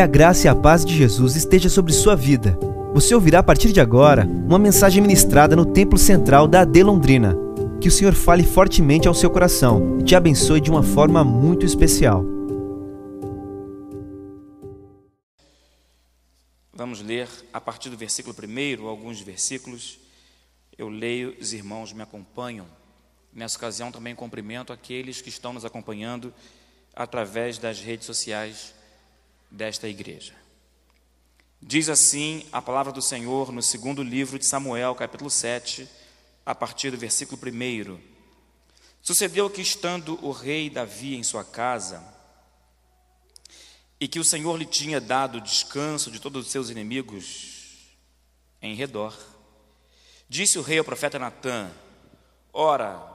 Que a graça e a paz de Jesus esteja sobre sua vida. Você ouvirá a partir de agora uma mensagem ministrada no Templo Central da AD Londrina. Que o Senhor fale fortemente ao seu coração e te abençoe de uma forma muito especial. Vamos ler a partir do versículo 1, alguns versículos. Eu leio, os irmãos me acompanham. Nessa ocasião também cumprimento aqueles que estão nos acompanhando através das redes sociais desta igreja. Diz assim a palavra do Senhor no segundo livro de Samuel, capítulo 7, a partir do versículo 1. Sucedeu que, estando o rei Davi em sua casa, e que o Senhor lhe tinha dado descanso de todos os seus inimigos em redor, disse o rei ao profeta Natã: Ora,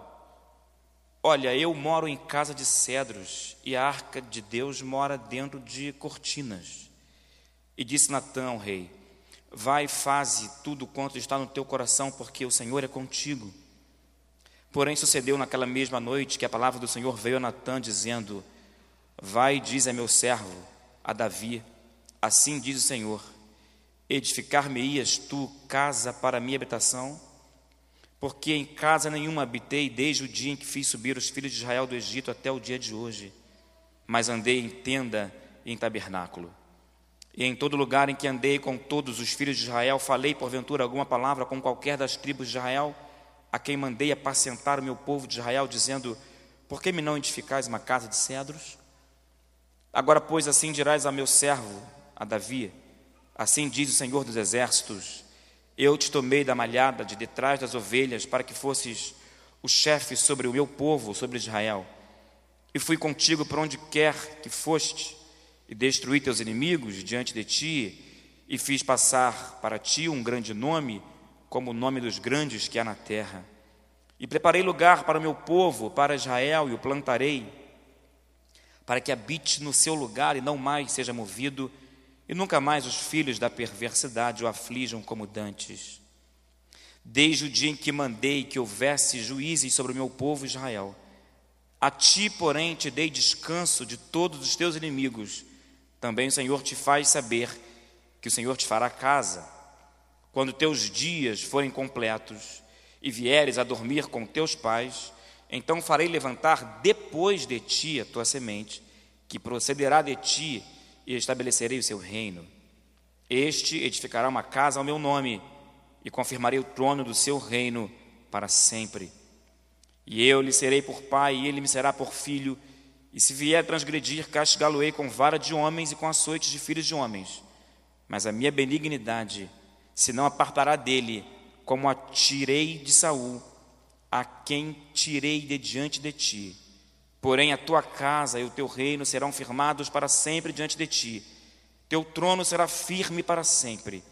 olha, eu moro em casa de cedros, e a arca de Deus mora dentro de cortinas. E disse Natã ao rei: Vai, faze tudo quanto está no teu coração, porque o Senhor é contigo. Porém, sucedeu naquela mesma noite que a palavra do Senhor veio a Natã, dizendo: Vai, diz a meu servo, a Davi, assim diz o Senhor: Edificar-me-ias tu casa para minha habitação? Porque em casa nenhuma habitei desde o dia em que fiz subir os filhos de Israel do Egito até o dia de hoje, mas andei em tenda e em tabernáculo. E em todo lugar em que andei com todos os filhos de Israel, falei porventura alguma palavra com qualquer das tribos de Israel, a quem mandei apacentar o meu povo de Israel, dizendo: Por que me não edificais uma casa de cedros? Agora, pois, assim dirás a meu servo, a Davi: Assim diz o Senhor dos Exércitos: Eu te tomei da malhada de detrás das ovelhas, para que fosses o chefe sobre o meu povo, sobre Israel. E fui contigo por onde quer que foste, e destruí teus inimigos diante de ti, e fiz passar para ti um grande nome, como o nome dos grandes que há na terra. E preparei lugar para o meu povo, para Israel, e o plantarei, para que habite no seu lugar e não mais seja movido, e nunca mais os filhos da perversidade o aflijam como dantes. Desde o dia em que mandei que houvesse juízes sobre o meu povo Israel, a ti, porém, te dei descanso de todos os teus inimigos. Também o Senhor te faz saber que o Senhor te fará casa. Quando teus dias forem completos e vieres a dormir com teus pais, então farei levantar depois de ti a tua semente, que procederá de ti, e estabelecerei o seu reino. Este edificará uma casa ao meu nome, e confirmarei o trono do seu reino para sempre. E eu lhe serei por pai, e ele me será por filho, e se vier transgredir, castigá-lo-ei com vara de homens e com açoites de filhos de homens. Mas a minha benignidade se não apartará dele, como a tirei de Saul, a quem tirei de diante de ti. Porém, a tua casa e o teu reino serão firmados para sempre diante de ti. Teu trono será firme para sempre.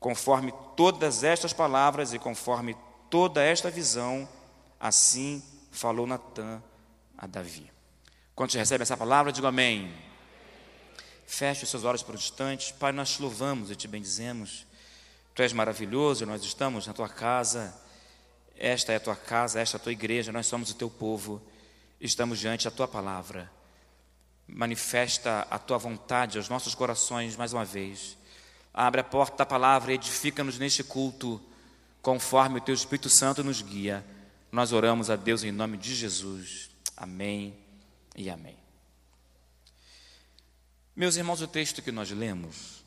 Conforme todas estas palavras e conforme toda esta visão, assim falou Natã a Davi. Quando você recebe essa palavra, diga amém. Feche os seus olhos por um instante. Pai, nós te louvamos e te bendizemos. Tu és maravilhoso, nós estamos na tua casa. Esta é a tua casa, esta é a tua igreja, nós somos o teu povo. Estamos diante da tua palavra. Manifesta a tua vontade aos nossos corações mais uma vez. Abre a porta da palavra e edifica-nos neste culto, conforme o teu Espírito Santo nos guia. Nós oramos a Deus em nome de Jesus. Amém e amém. Meus irmãos, o texto que nós lemos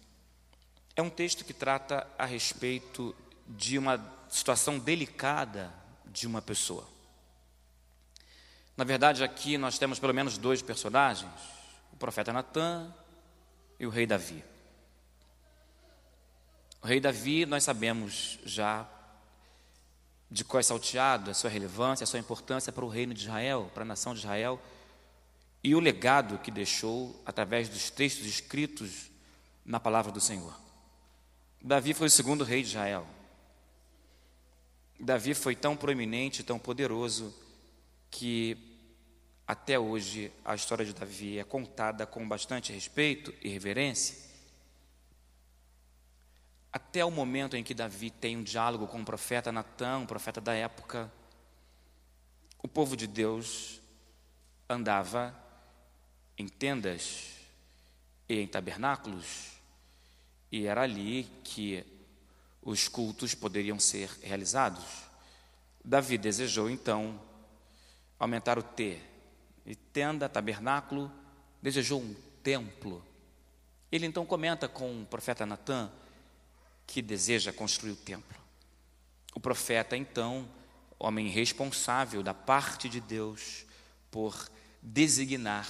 é um texto que trata a respeito de uma situação delicada de uma pessoa. Na verdade, aqui nós temos pelo menos dois personagens, o profeta Natã e o rei Davi. O rei Davi, nós sabemos já de qual é salteado a sua relevância, a sua importância para o reino de Israel, para a nação de Israel, e o legado que deixou através dos textos escritos na palavra do Senhor. Davi foi o segundo rei de Israel. Davi foi tão proeminente, tão poderoso, que até hoje a história de Davi é contada com bastante respeito e reverência, até o momento em que Davi tem um diálogo com o profeta Natã, um profeta da época. O povo de Deus andava em tendas e em tabernáculos, e era ali que os cultos poderiam ser realizados. Davi desejou, então, aumentar o T, e tenda, tabernáculo, desejou um templo. Ele, então, comenta com o profeta Natã que deseja construir o templo. O profeta, então, homem responsável da parte de Deus por designar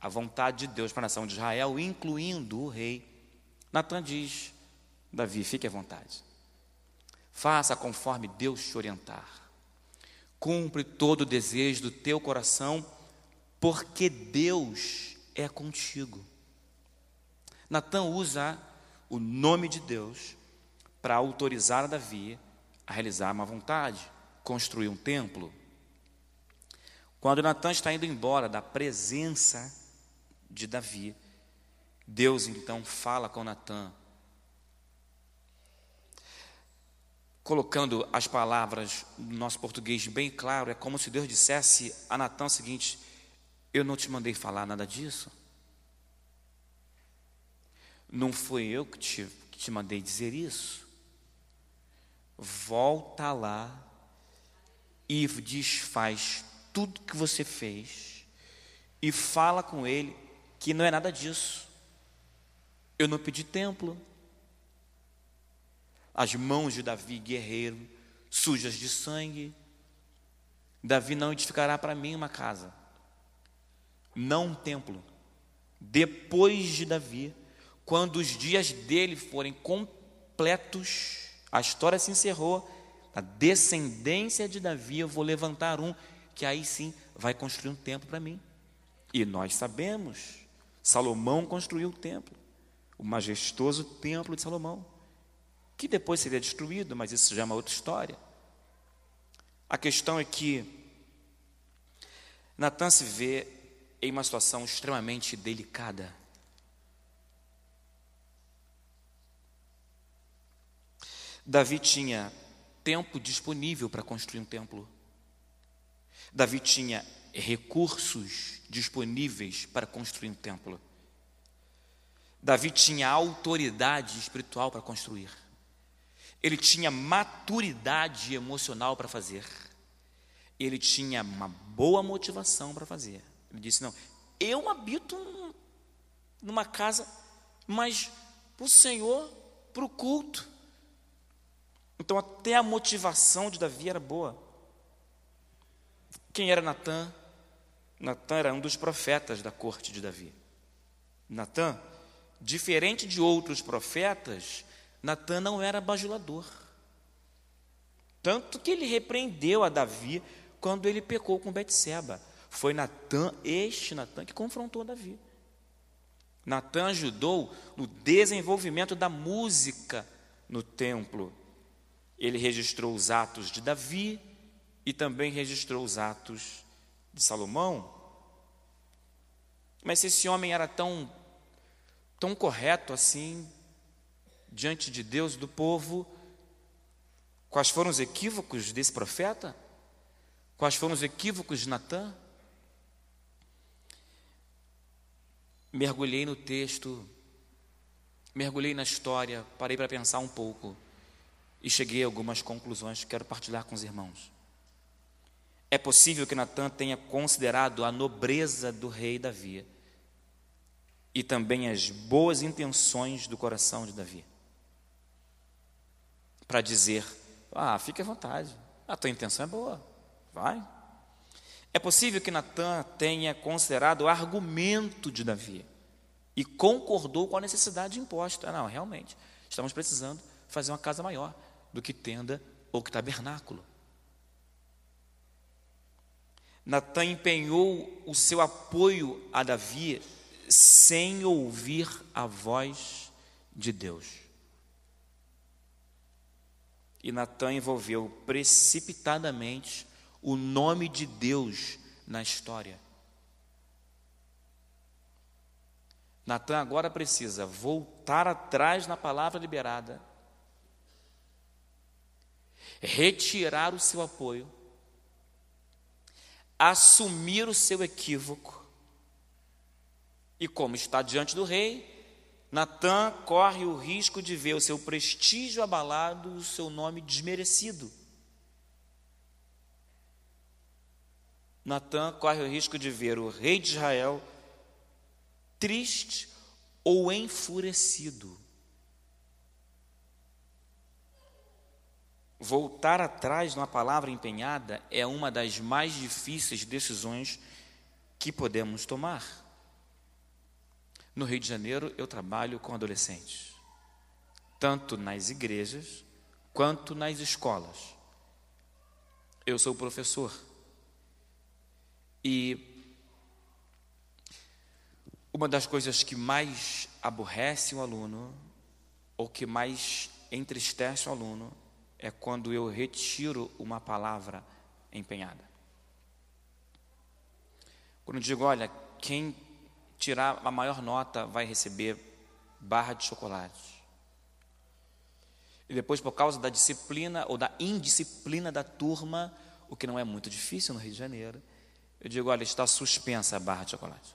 a vontade de Deus para a nação de Israel, incluindo o rei, Natã diz: Davi, fique à vontade, faça conforme Deus te orientar, cumpre todo o desejo do teu coração, porque Deus é contigo. Natã usa o nome de Deus para autorizar a Davi a realizar uma vontade, construir um templo. Quando Natã está indo embora da presença de Davi, Deus então fala com Natã, colocando as palavras no nosso português bem claro. É como se Deus dissesse a Natã o seguinte: eu não te mandei falar nada disso, não fui eu que te mandei dizer isso. Volta lá e desfaz tudo que você fez e fala com ele que não é nada disso. Eu não pedi templo. As mãos de Davi, guerreiro, sujas de sangue. Davi não edificará para mim uma casa, não um templo. Depois de Davi, quando os dias dele forem completos, a história se encerrou, a descendência de Davi, eu vou levantar um que aí sim vai construir um templo para mim. E nós sabemos, Salomão construiu o templo, o majestoso templo de Salomão, que depois seria destruído, mas isso já é uma outra história. A questão é que Natã se vê em uma situação extremamente delicada. Davi tinha tempo disponível para construir um templo. Davi tinha recursos disponíveis para construir um templo. Davi tinha autoridade espiritual para construir. Ele tinha maturidade emocional para fazer. Ele tinha uma boa motivação para fazer. Ele disse: não, eu habito numa casa, mas para o Senhor, para o culto. Então até a motivação de Davi era boa. Quem era Natã? Natã era um dos profetas da corte de Davi. Natã, diferente de outros profetas, Natã não era bajulador. Tanto que ele repreendeu a Davi quando ele pecou com Betseba. Foi Natã, este Natã, que confrontou Davi. Natã ajudou no desenvolvimento da música no templo. Ele registrou os atos de Davi e também registrou os atos de Salomão. Mas se esse homem era tão correto assim, diante de Deus e do povo, quais foram os equívocos desse profeta? Quais foram os equívocos de Natã? Mergulhei no texto, mergulhei na história, parei para pensar um pouco e cheguei a algumas conclusões que quero partilhar com os irmãos. É possível que Natã tenha considerado a nobreza do rei Davi e também as boas intenções do coração de Davi para dizer: fique à vontade, a tua intenção é boa, vai. É possível que Natã tenha considerado o argumento de Davi e concordou com a necessidade imposta. Não, realmente, estamos precisando fazer uma casa maior do que tenda ou que tabernáculo. Natã empenhou o seu apoio a Davi sem ouvir a voz de Deus. E Natã envolveu precipitadamente o nome de Deus na história. Natã agora precisa voltar atrás na palavra liberada, retirar o seu apoio, assumir o seu equívoco E como está diante do rei, Natã corre o risco de ver o seu prestígio abalado, o seu nome desmerecido. Natã corre o risco de ver o rei de Israel triste ou enfurecido. Voltar atrás numa palavra empenhada é uma das mais difíceis decisões que podemos tomar. No Rio de Janeiro, eu trabalho com adolescentes, tanto nas igrejas quanto nas escolas. Eu sou professor. E uma das coisas que mais aborrece o aluno, ou que mais entristece o aluno, é quando eu retiro uma palavra empenhada. Quando eu digo, olha, quem tirar a maior nota vai receber barra de chocolate. E depois, por causa da disciplina ou da indisciplina da turma, o que não é muito difícil no Rio de Janeiro, eu digo, olha, está suspensa a barra de chocolate.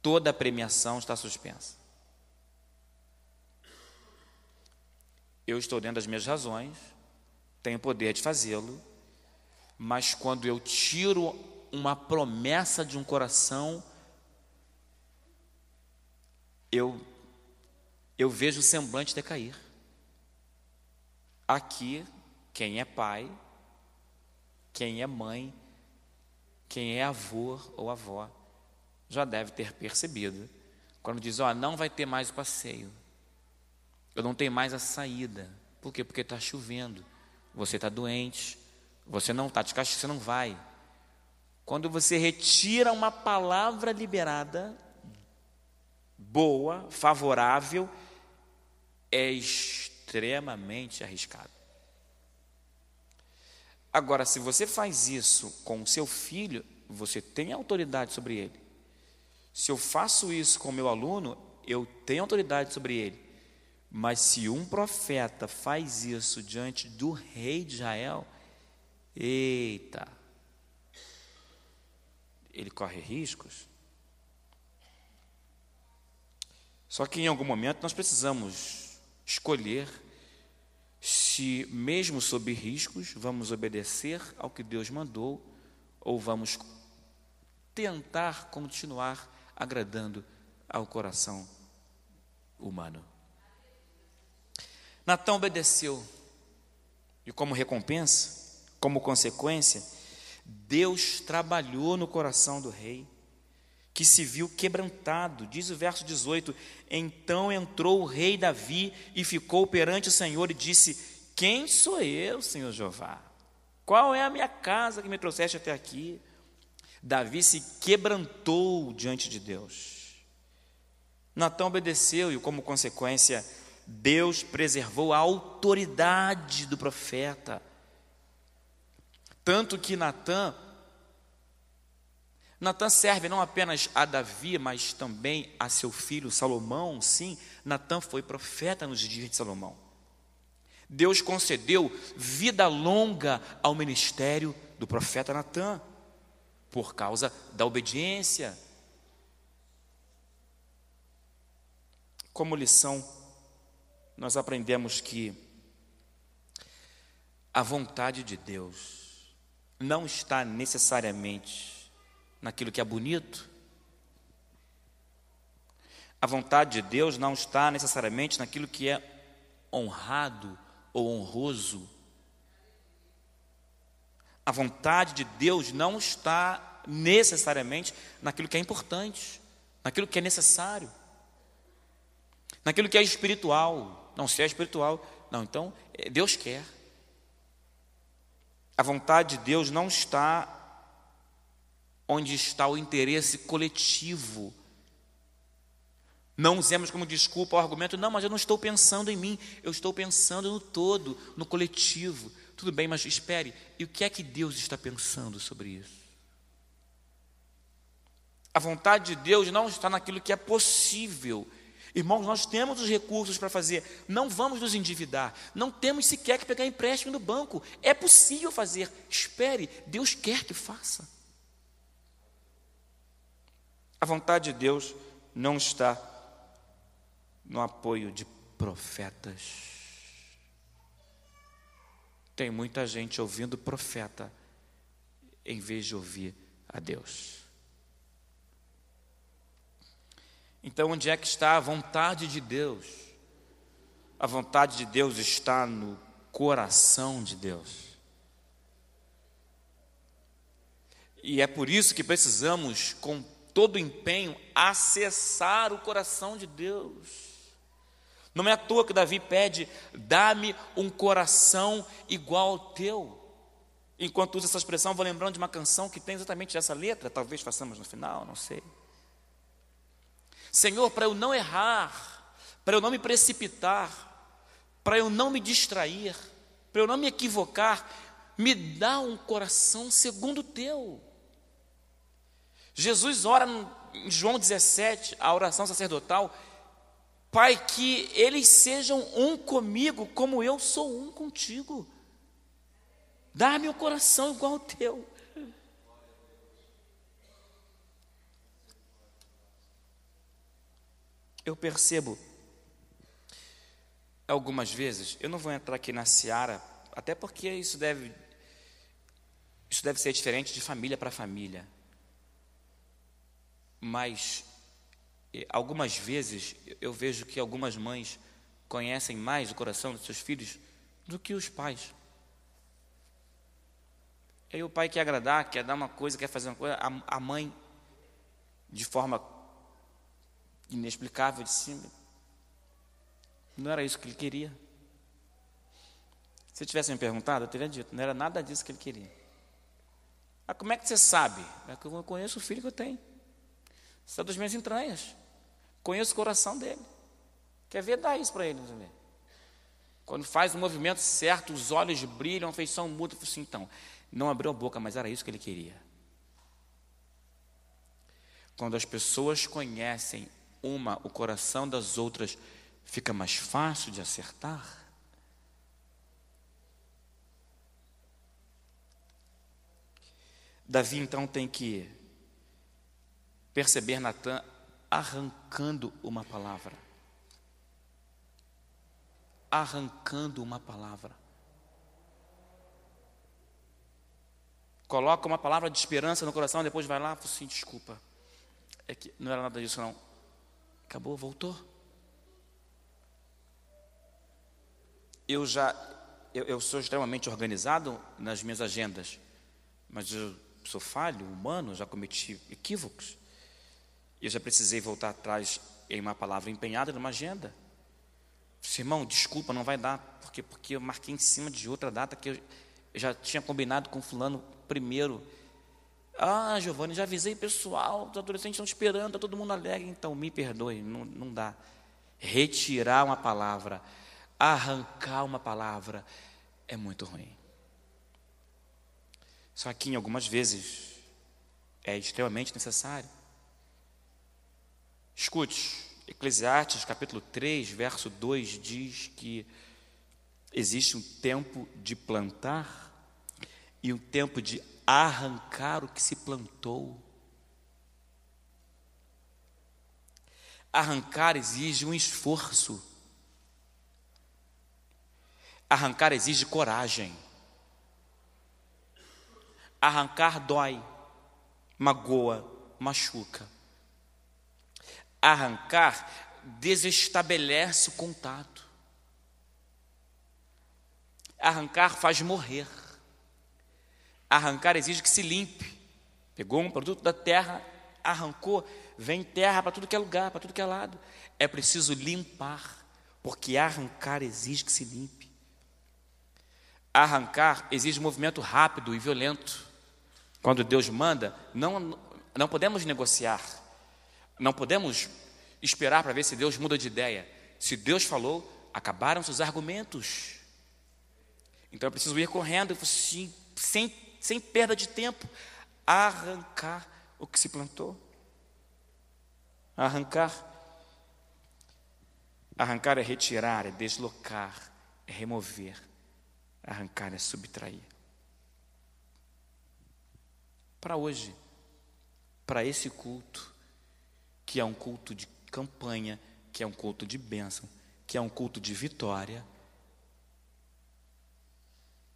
Toda a premiação está suspensa. Eu estou dentro das minhas razões, tenho o poder de fazê-lo, mas quando eu tiro uma promessa de um coração, eu vejo o semblante decair. Aqui, quem é pai, quem é mãe, quem é avô ou avó, já deve ter percebido, quando diz, ó, não vai ter mais o passeio, eu não tenho mais a saída. Por quê? Porque está chovendo. Você está doente. Você não está de caixa, você não vai. Quando você retira uma palavra liberada, boa, favorável, é extremamente arriscado. Agora, se você faz isso com o seu filho, você tem autoridade sobre ele. Se eu faço isso com o meu aluno, eu tenho autoridade sobre ele. Mas se um profeta faz isso diante do rei de Israel, eita, ele corre riscos. Só que em algum momento nós precisamos escolher se, mesmo sob riscos, vamos obedecer ao que Deus mandou ou vamos tentar continuar agradando ao coração humano. Natã obedeceu, e como recompensa, como consequência, Deus trabalhou no coração do rei, que se viu quebrantado. Diz o verso 18, então entrou o rei Davi e ficou perante o Senhor e disse, quem sou eu, Senhor Jeová? Qual é a minha casa que me trouxeste até aqui? Davi se quebrantou diante de Deus. Natã obedeceu, e como consequência, Deus preservou a autoridade do profeta. Tanto que Natã serve não apenas a Davi, mas também a seu filho Salomão. Sim, Natã foi profeta nos dias de Salomão. Deus concedeu vida longa ao ministério do profeta Natã, por causa da obediência. Como lição, nós aprendemos que a vontade de Deus não está necessariamente naquilo que é bonito. A vontade de Deus não está necessariamente naquilo que é honrado ou honroso. A vontade de Deus não está necessariamente naquilo que é importante, naquilo que é necessário, naquilo que é espiritual. Não, se é espiritual, não, então Deus quer. A vontade de Deus não está onde está o interesse coletivo. Não usemos como desculpa o argumento, não, mas eu não estou pensando em mim, eu estou pensando no todo, no coletivo. Tudo bem, mas espere, e o que é que Deus está pensando sobre isso? A vontade de Deus não está naquilo que é possível. Irmãos, nós temos os recursos para fazer, não vamos nos endividar, não temos sequer que pegar empréstimo no banco, é possível fazer, espere, Deus quer que faça. A vontade de Deus não está no apoio de profetas. Tem muita gente ouvindo profeta em vez de ouvir a Deus. Então, onde é que está a vontade de Deus? A vontade de Deus está no coração de Deus. E é por isso que precisamos, com todo empenho, acessar o coração de Deus. Não é à toa que Davi pede, dá-me um coração igual ao teu. Enquanto usa essa expressão, vou lembrando de uma canção que tem exatamente essa letra, talvez façamos no final, não sei. Senhor, para eu não errar, para eu não me precipitar, para eu não me distrair, para eu não me equivocar, me dá um coração segundo o teu. Jesus ora em João 17, a oração sacerdotal, Pai, que eles sejam um comigo, como eu sou um contigo. Dá-me o coração igual ao teu. Eu percebo, algumas vezes, eu não vou entrar aqui na seara, até porque isso deve ser diferente de família para família. Mas algumas vezes eu vejo que algumas mães conhecem mais o coração dos seus filhos do que os pais. E aí o pai quer agradar, quer dar uma coisa, quer fazer uma coisa. A mãe, de forma inexplicável, disse, não era isso que ele queria. Se tivessem me perguntado, eu teria dito, não era nada disso que ele queria. Ah, como é que você sabe? É que eu conheço o filho que eu tenho. Isso é das minhas entranhas. Conheço o coração dele. Quer ver? Dá isso para ele. Quando faz o movimento certo, os olhos brilham, a feição muda. Assim, então, não abriu a boca, mas era isso que ele queria. Quando as pessoas conhecem o coração das outras, fica mais fácil de acertar. Davi, então, tem que perceber Natã arrancando uma palavra. Arrancando uma palavra. Coloca uma palavra de esperança no coração, depois vai lá e fala assim, desculpa, é que não era nada disso não. Acabou, voltou. Eu sou extremamente organizado nas minhas agendas, mas eu sou falho, humano, já cometi equívocos. Eu já precisei voltar atrás em uma palavra empenhada numa agenda. Irmão, desculpa, não vai dar, porque eu marquei em cima de outra data que eu já tinha combinado com fulano primeiro. Ah, Giovanni, já avisei pessoal, os adolescentes estão esperando, está todo mundo alegre, então me perdoe, não dá. Retirar uma palavra, arrancar uma palavra é muito ruim. Só que em algumas vezes é extremamente necessário. Escute, Eclesiastes capítulo 3, verso 2 diz que existe um tempo de plantar e um tempo de arrancar o que se plantou. Arrancar exige um esforço. Arrancar exige coragem. Arrancar dói, magoa, machuca. Arrancar desestabelece o contato. Arrancar faz morrer. Arrancar exige que se limpe. Pegou um produto da terra, arrancou, vem terra para tudo que é lugar, para tudo que é lado. É preciso limpar, porque arrancar exige que se limpe. Arrancar exige movimento rápido e violento. Quando Deus manda, não podemos negociar. Não podemos esperar para ver se Deus muda de ideia. Se Deus falou, acabaram seus argumentos. Então eu preciso ir correndo, sem perda de tempo, arrancar o que se plantou. Arrancar é retirar, é deslocar, é remover. Arrancar é subtrair. Para hoje, para esse culto, que é um culto de campanha, que é um culto de bênção, que é um culto de vitória.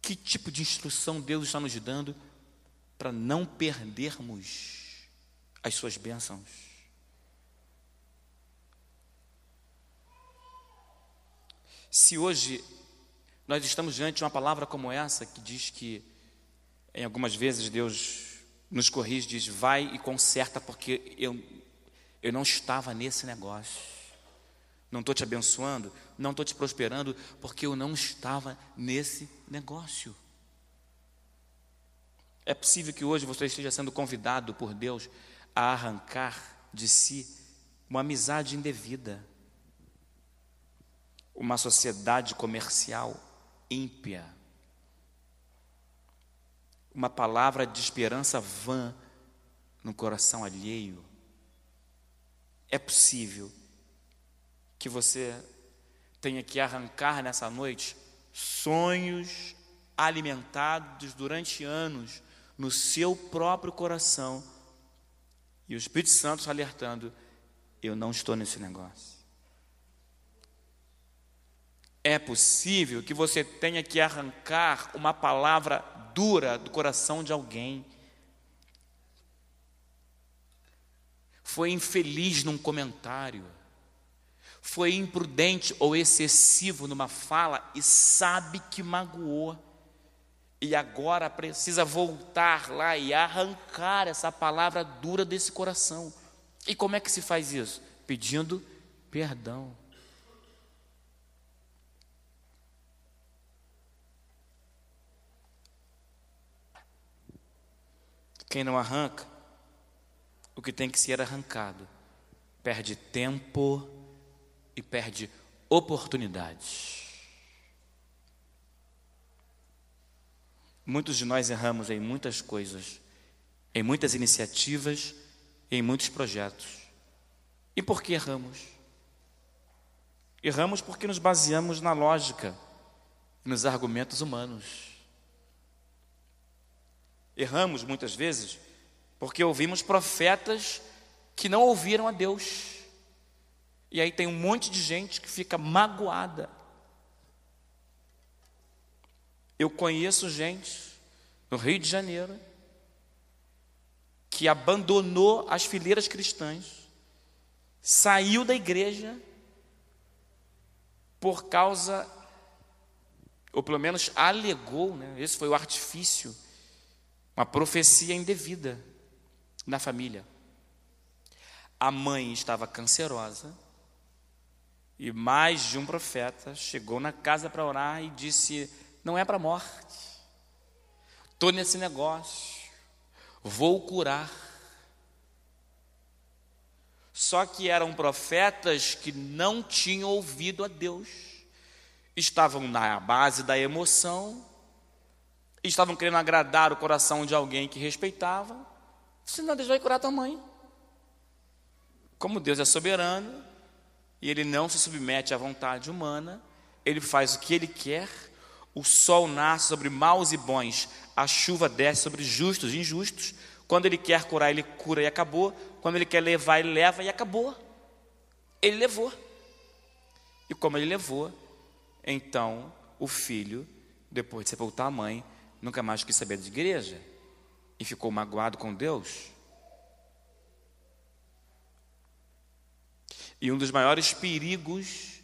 Que tipo de instrução Deus está nos dando para não perdermos as suas bênçãos? Se hoje nós estamos diante de uma palavra como essa, que diz que, em algumas vezes, Deus nos corrige, diz, vai e conserta, porque eu não estava nesse negócio. Não estou te abençoando, não estou te prosperando, porque eu não estava nesse negócio. É possível que hoje você esteja sendo convidado por Deus a arrancar de si uma amizade indevida, uma sociedade comercial ímpia, uma palavra de esperança vã no coração alheio. É possível que você tenha que arrancar nessa noite sonhos alimentados durante anos no seu próprio coração, e o Espírito Santo alertando, eu não estou nesse negócio. É possível que você tenha que arrancar uma palavra dura do coração de alguém. Foi infeliz num comentário, foi imprudente ou excessivo numa fala e sabe que magoou. E agora precisa voltar lá e arrancar essa palavra dura desse coração. E como é que se faz isso? Pedindo perdão. Quem não arranca o que tem que ser arrancado, perde tempo e perde oportunidades. Muitos de nós erramos em muitas coisas, em muitas iniciativas, em muitos projetos. E por que erramos? Erramos porque nos baseamos na lógica, nos argumentos humanos. Erramos muitas vezes porque ouvimos profetas que não ouviram a Deus. E aí tem um monte de gente que fica magoada. Eu conheço gente no Rio de Janeiro que abandonou as fileiras cristãs, saiu da igreja por causa, ou pelo menos alegou, né? Esse foi o artifício, uma profecia indevida na família. A mãe estava cancerosa e mais de um profeta chegou na casa para orar e disse, não é para morte, estou nesse negócio, vou curar. Só que eram profetas que não tinham ouvido a Deus, estavam na base da emoção, estavam querendo agradar o coração de alguém que respeitava. Senão Deus vai curar tua mãe. Como Deus é soberano e Ele não se submete à vontade humana, Ele faz o que Ele quer. O sol nasce sobre maus e bons, a chuva desce sobre justos e injustos. Quando Ele quer curar, Ele cura e acabou. Quando Ele quer levar, Ele leva e acabou. Ele levou. E como Ele levou, então o filho, depois de sepultar a mãe, nunca mais quis saber de igreja e ficou magoado com Deus. E um dos maiores perigos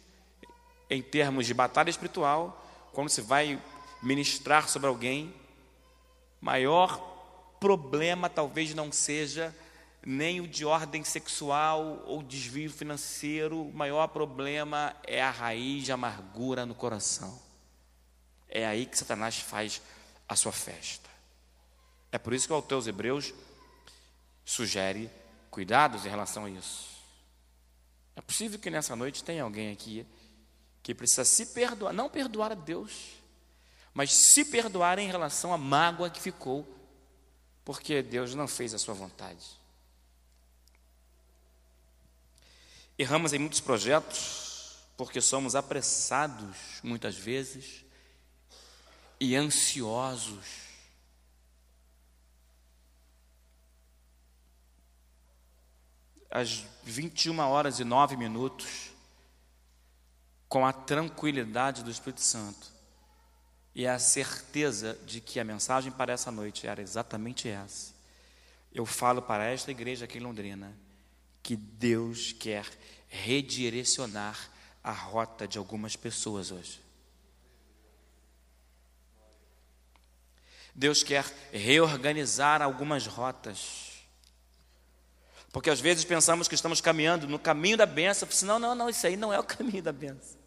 em termos de batalha espiritual, quando se vai ministrar sobre alguém, maior problema talvez não seja nem o de ordem sexual ou desvio financeiro, o maior problema é a raiz de amargura no coração. É aí que Satanás faz a sua festa. É por isso que o autor aos Hebreus sugere cuidados em relação a isso. É possível que nessa noite tenha alguém aqui que precisa se perdoar, não perdoar a Deus, mas se perdoar em relação à mágoa que ficou, porque Deus não fez a sua vontade. Erramos em muitos projetos porque somos apressados, muitas vezes, e ansiosos. às 21h09, com a tranquilidade do Espírito Santo e a certeza de que a mensagem para essa noite era exatamente essa. Eu falo para esta igreja aqui em Londrina que Deus quer redirecionar a rota de algumas pessoas hoje. Deus quer reorganizar algumas rotas. Porque às vezes pensamos que estamos caminhando no caminho da bênção. Não, isso aí não é o caminho da bênção.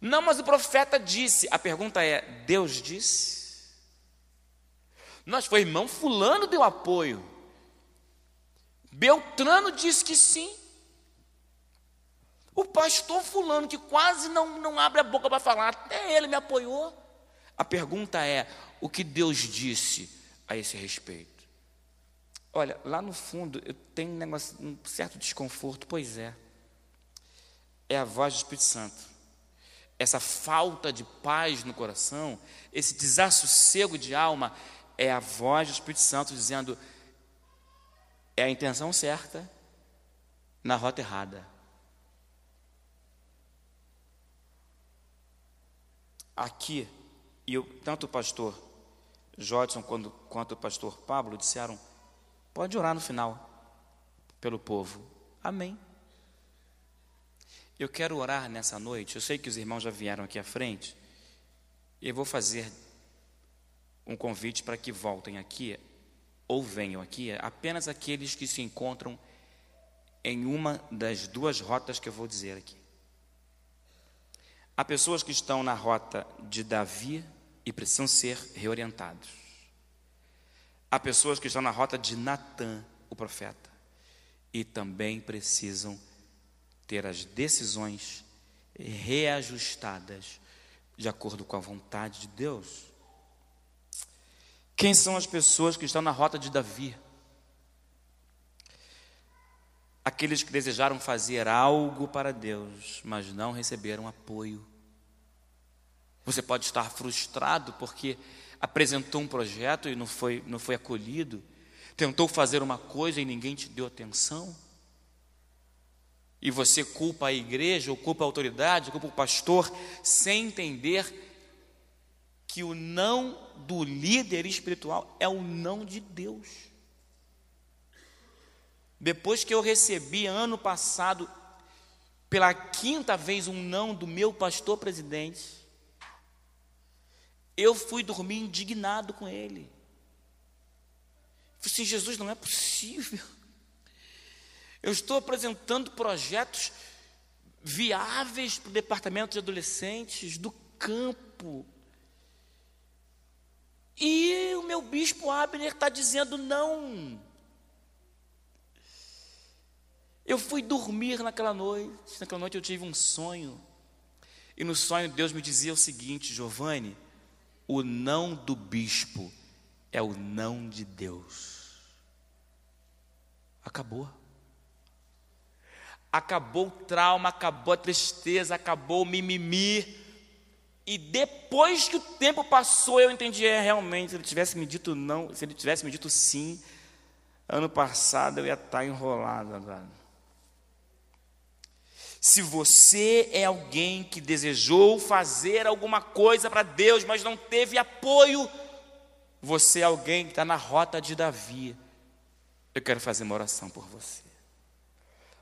Não, mas o profeta disse. A pergunta é, Deus disse? Nós foi irmão fulano deu apoio. Beltrano disse que sim. O pastor fulano que quase não abre a boca para falar. Até ele me apoiou. A pergunta é, o que Deus disse a esse respeito? Olha, lá no fundo, eu tenho um certo desconforto. Pois é. É a voz do Espírito Santo. Essa falta de paz no coração, esse desassossego de alma, é a voz do Espírito Santo dizendo, é a intenção certa na rota errada. Aqui, tanto o pastor Jodson quanto o pastor Pablo disseram, pode orar no final pelo povo. Amém. Eu quero orar nessa noite. Eu sei que os irmãos já vieram aqui à frente. E eu vou fazer um convite para que voltem aqui ou venham aqui apenas aqueles que se encontram em uma das duas rotas que eu vou dizer aqui. Há pessoas que estão na rota de Davi e precisam ser reorientados. Há pessoas que estão na rota de Natã, o profeta, e também precisam ter as decisões reajustadas de acordo com a vontade de Deus. Quem são as pessoas que estão na rota de Davi? Aqueles que desejaram fazer algo para Deus, mas não receberam apoio. Você pode estar frustrado porque apresentou um projeto e não foi acolhido. Tentou fazer uma coisa e ninguém te deu atenção. E você culpa a igreja, ou culpa a autoridade, culpa o pastor, sem entender que o não do líder espiritual é o não de Deus. Depois que eu recebi, ano passado, pela 5ª vez, um não do meu pastor presidente, eu fui dormir indignado com ele. Falei assim, Jesus, não é possível. Eu estou apresentando projetos viáveis para o departamento de adolescentes do campo. E o meu bispo Abner está dizendo não. Eu fui dormir naquela noite. Naquela noite eu tive um sonho. E no sonho Deus me dizia o seguinte, Giovanni, o não do bispo é o não de Deus. Acabou. Acabou o trauma, acabou a tristeza, acabou o mimimi. E depois que o tempo passou, eu entendi, realmente, se ele tivesse me dito não, se ele tivesse me dito sim, ano passado eu ia estar enrolado agora. Se você é alguém que desejou fazer alguma coisa para Deus, mas não teve apoio, você é alguém que está na rota de Davi. Eu quero fazer uma oração por você.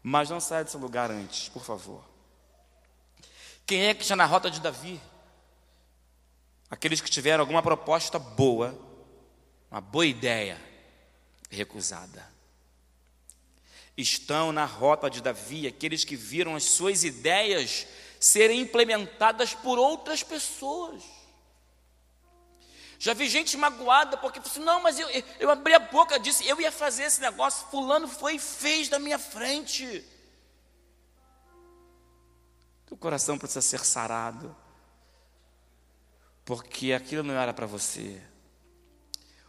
Mas não saia desse lugar antes, por favor. Quem é que está na rota de Davi? Aqueles que tiveram alguma proposta boa, uma boa ideia, recusada. Estão na rota de Davi aqueles que viram as suas ideias serem implementadas por outras pessoas. Já vi gente magoada porque disse, não, mas eu abri a boca, disse, eu ia fazer esse negócio, fulano foi e fez na minha frente. O coração precisa ser sarado, porque aquilo não era para você.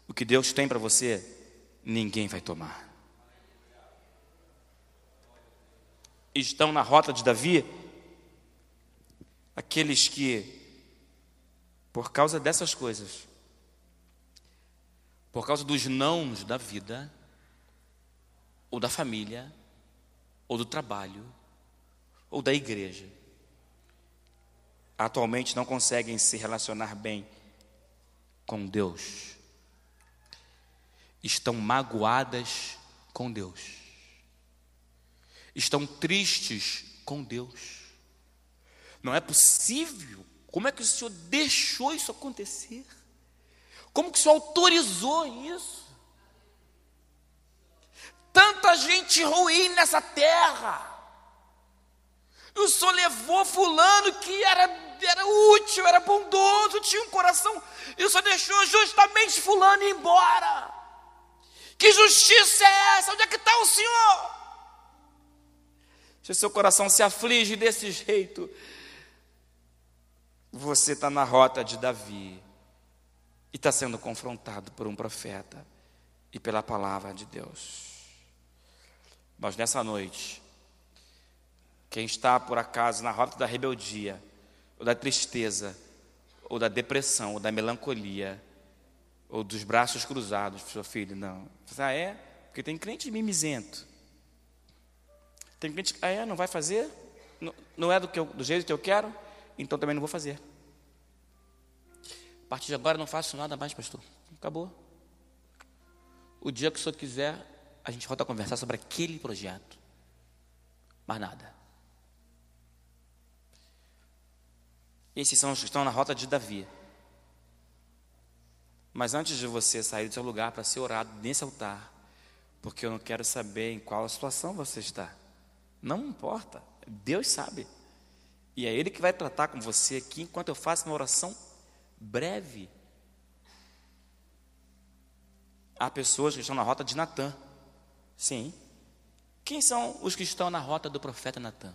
O que Deus tem para você, ninguém vai tomar. Estão na rota de Davi aqueles que, por causa dessas coisas, por causa dos nãos da vida, ou da família, ou do trabalho, ou da igreja. Atualmente não conseguem se relacionar bem com Deus. Estão magoadas com Deus. Estão tristes com Deus. Não é possível. Como é que o Senhor deixou isso acontecer? Como que o Senhor autorizou isso? Tanta gente ruim nessa terra. E o Senhor levou fulano que era útil, era bondoso, tinha um coração. E o Senhor deixou justamente fulano ir embora. Que justiça é essa? Onde é que está o Senhor? Se o seu coração se aflige desse jeito, você está na rota de Davi e está sendo confrontado por um profeta e pela palavra de Deus. Mas nessa noite, quem está por acaso na rota da rebeldia, ou da tristeza, ou da depressão, ou da melancolia, ou dos braços cruzados para o seu filho, não. Ah, é? Porque tem crente mimizento. Tem crente que, ah, é? Não vai fazer? Não é do jeito que eu quero? Então também não vou fazer. A partir de agora não faço nada mais, pastor. Acabou. O dia que o senhor quiser, a gente volta a conversar sobre aquele projeto. Mais nada. Esses são os que estão na rota de Davi. Mas antes de você sair do seu lugar para ser orado nesse altar, porque eu não quero saber em qual situação você está. Não importa. Deus sabe. E é Ele que vai tratar com você aqui, enquanto eu faço uma oração breve. Há pessoas que estão na rota de Natã. Sim. Quem são os que estão na rota do profeta Natã?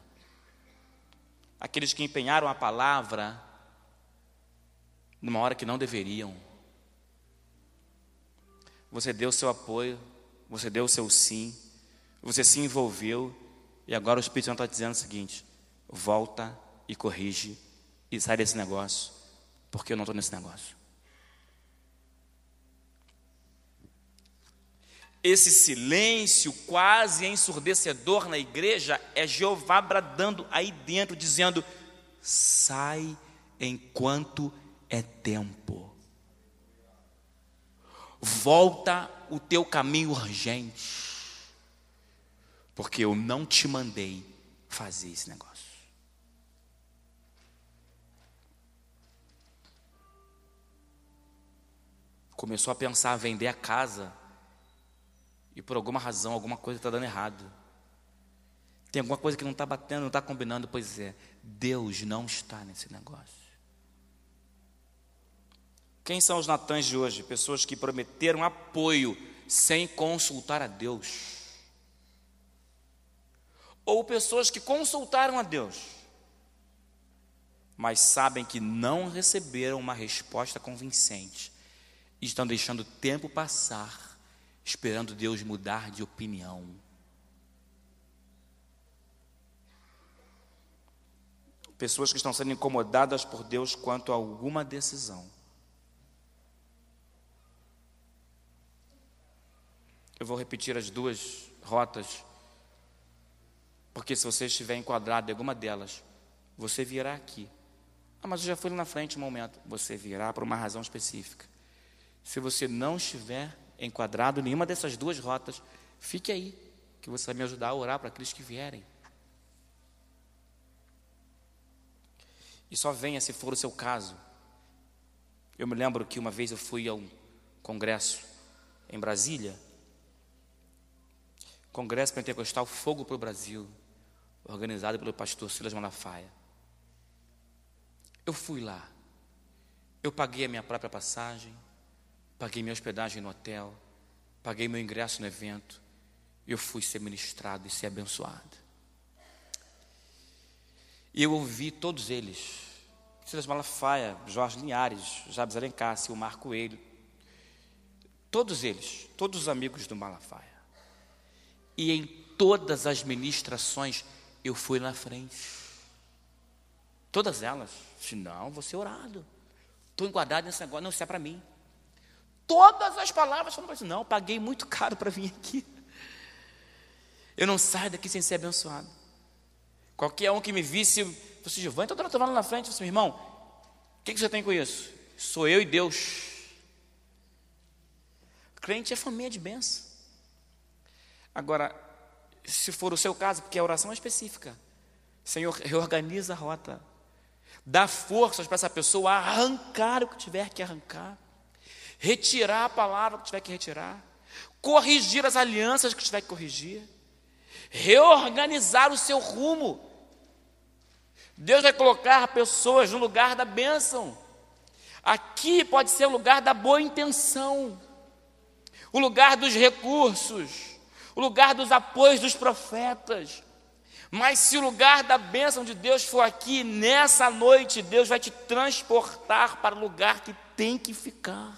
Aqueles que empenharam a palavra numa hora que não deveriam. Você deu o seu apoio, você deu o seu sim, você se envolveu, e agora o Espírito Santo está dizendo o seguinte: volta e corrige e sai desse negócio, porque eu não estou nesse negócio. Esse silêncio quase ensurdecedor na igreja é Jeová bradando aí dentro, dizendo: sai enquanto é tempo. Volta o teu caminho urgente, porque eu não te mandei fazer esse negócio. Começou a pensar a vender a casa e por alguma razão, alguma coisa está dando errado. Tem alguma coisa que não está batendo, não está combinando. Pois é, Deus não está nesse negócio. Quem são os Natãs de hoje? Pessoas que prometeram apoio sem consultar a Deus. Ou pessoas que consultaram a Deus, mas sabem que não receberam uma resposta convincente e estão deixando o tempo passar, esperando Deus mudar de opinião. Pessoas que estão sendo incomodadas por Deus quanto a alguma decisão. Eu vou repetir as duas rotas, porque se você estiver enquadrado em alguma delas, você virá aqui. Ah, mas eu já fui lá na frente um momento. Você virá por uma razão específica. Se você não estiver enquadrado em nenhuma dessas duas rotas, fique aí, que você vai me ajudar a orar para aqueles que vierem. E só venha se for o seu caso. Eu me lembro que uma vez eu fui a um congresso em Brasília, Congresso Pentecostal Fogo para o Brasil, organizado pelo pastor Silas Malafaia. Eu fui lá, eu paguei a minha própria passagem, paguei minha hospedagem no hotel, paguei meu ingresso no evento, eu fui ser ministrado e ser abençoado. E eu ouvi todos eles, Silas Malafaia, Jorge Linhares, Jabes Alencar, Silmar Coelho, todos eles, todos os amigos do Malafaia. E em todas as ministrações eu fui na frente. Todas elas. Se não, vou ser orado. Estou enquadrado nesse negócio, não, isso é para mim. Todas as palavras foram para isso. Não, paguei muito caro para vir aqui. Eu não saio daqui sem ser abençoado. Qualquer um que me visse, você diz, vai, então eu estou lá na frente, você, meu irmão, o que você tem com isso? Sou eu e Deus. Crente é família de bênção. Agora, se for o seu caso, porque a oração é específica, Senhor, reorganiza a rota, dá forças para essa pessoa arrancar o que tiver que arrancar, retirar a palavra que tiver que retirar, corrigir as alianças que tiver que corrigir, reorganizar o seu rumo. Deus vai colocar pessoas no lugar da bênção. Aqui pode ser o lugar da boa intenção, o lugar dos recursos, o lugar dos apoios dos profetas. Mas se o lugar da bênção de Deus for aqui, nessa noite, Deus vai te transportar para o lugar que tem que ficar.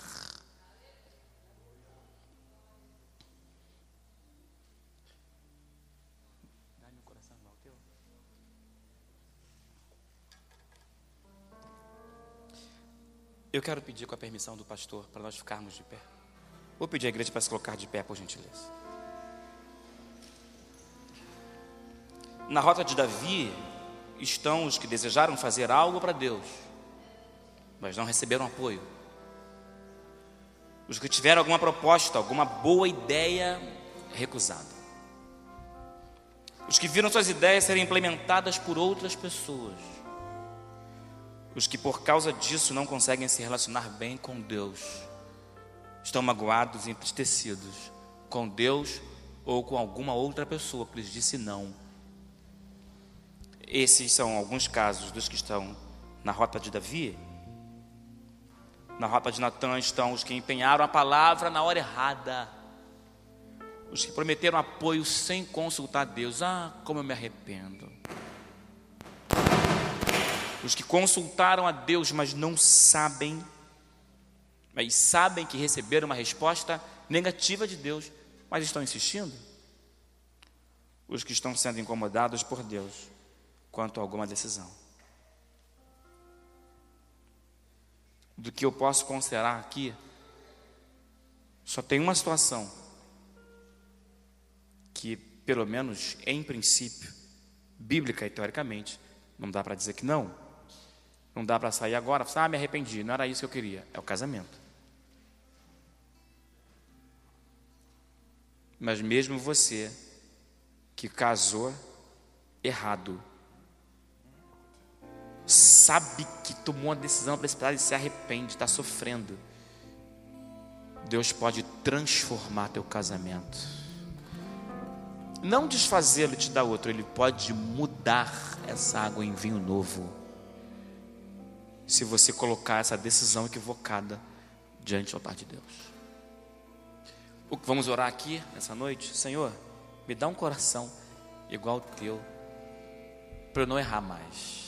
Eu quero pedir com a permissão do pastor para nós ficarmos de pé. Vou pedir à igreja para se colocar de pé, por gentileza. Na rota de Davi estão os que desejaram fazer algo para Deus, mas não receberam apoio. Os que tiveram alguma proposta, alguma boa ideia recusada. Os que viram suas ideias serem implementadas por outras pessoas. Os que por causa disso não conseguem se relacionar bem com Deus. Estão magoados e entristecidos com Deus ou com alguma outra pessoa que lhes disse não. Esses são alguns casos dos que estão na rota de Davi. Na rota de Natã estão os que empenharam a palavra na hora errada. Os que prometeram apoio sem consultar Deus. Ah, como eu me arrependo. Os que consultaram a Deus, mas não sabem. Mas sabem que receberam uma resposta negativa de Deus, mas estão insistindo. Os que estão sendo incomodados por Deus quanto a alguma decisão. Do que eu posso considerar aqui, só tem uma situação que, pelo menos em princípio, bíblica e teoricamente, não dá para dizer que não. Não dá para sair agora, ah, me arrependi, não era isso que eu queria. É o casamento. Mas mesmo você que casou errado, sabe que tomou uma decisão precipitada e se arrepende, está sofrendo. Deus pode transformar teu casamento. Não desfazê-lo e te dar outro. Ele pode mudar essa água em vinho novo, se você colocar essa decisão equivocada diante do altar de Deus. Vamos orar aqui nessa noite. Senhor, me dá um coração igual ao teu, para eu não errar mais.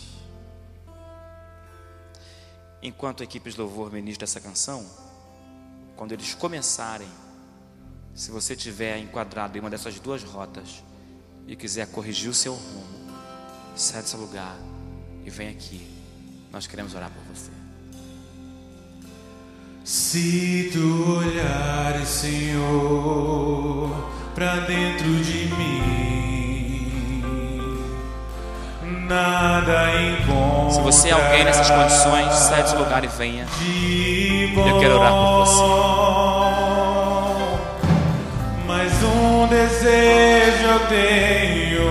Enquanto a equipe de louvor ministra essa canção, quando eles começarem, se você estiver enquadrado em uma dessas duas rotas e quiser corrigir o seu rumo, sai desse lugar e vem aqui. Nós queremos orar por você. Se tu olhares, Senhor, para dentro de mim, nada encontra. Se você é alguém nessas condições, saia desse lugar e venha. Eu quero orar por você. Mas desejo eu tenho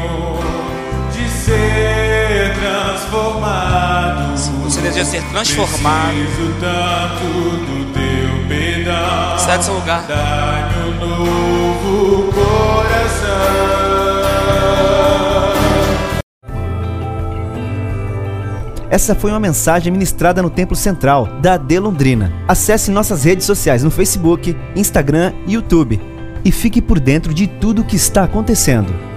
de ser transformado. Se você deseja ser transformado, saia desse lugar. Dá-me um novo coração. Essa foi uma mensagem ministrada no Templo Central da AD Londrina. Acesse nossas redes sociais no Facebook, Instagram e YouTube e fique por dentro de tudo o que está acontecendo.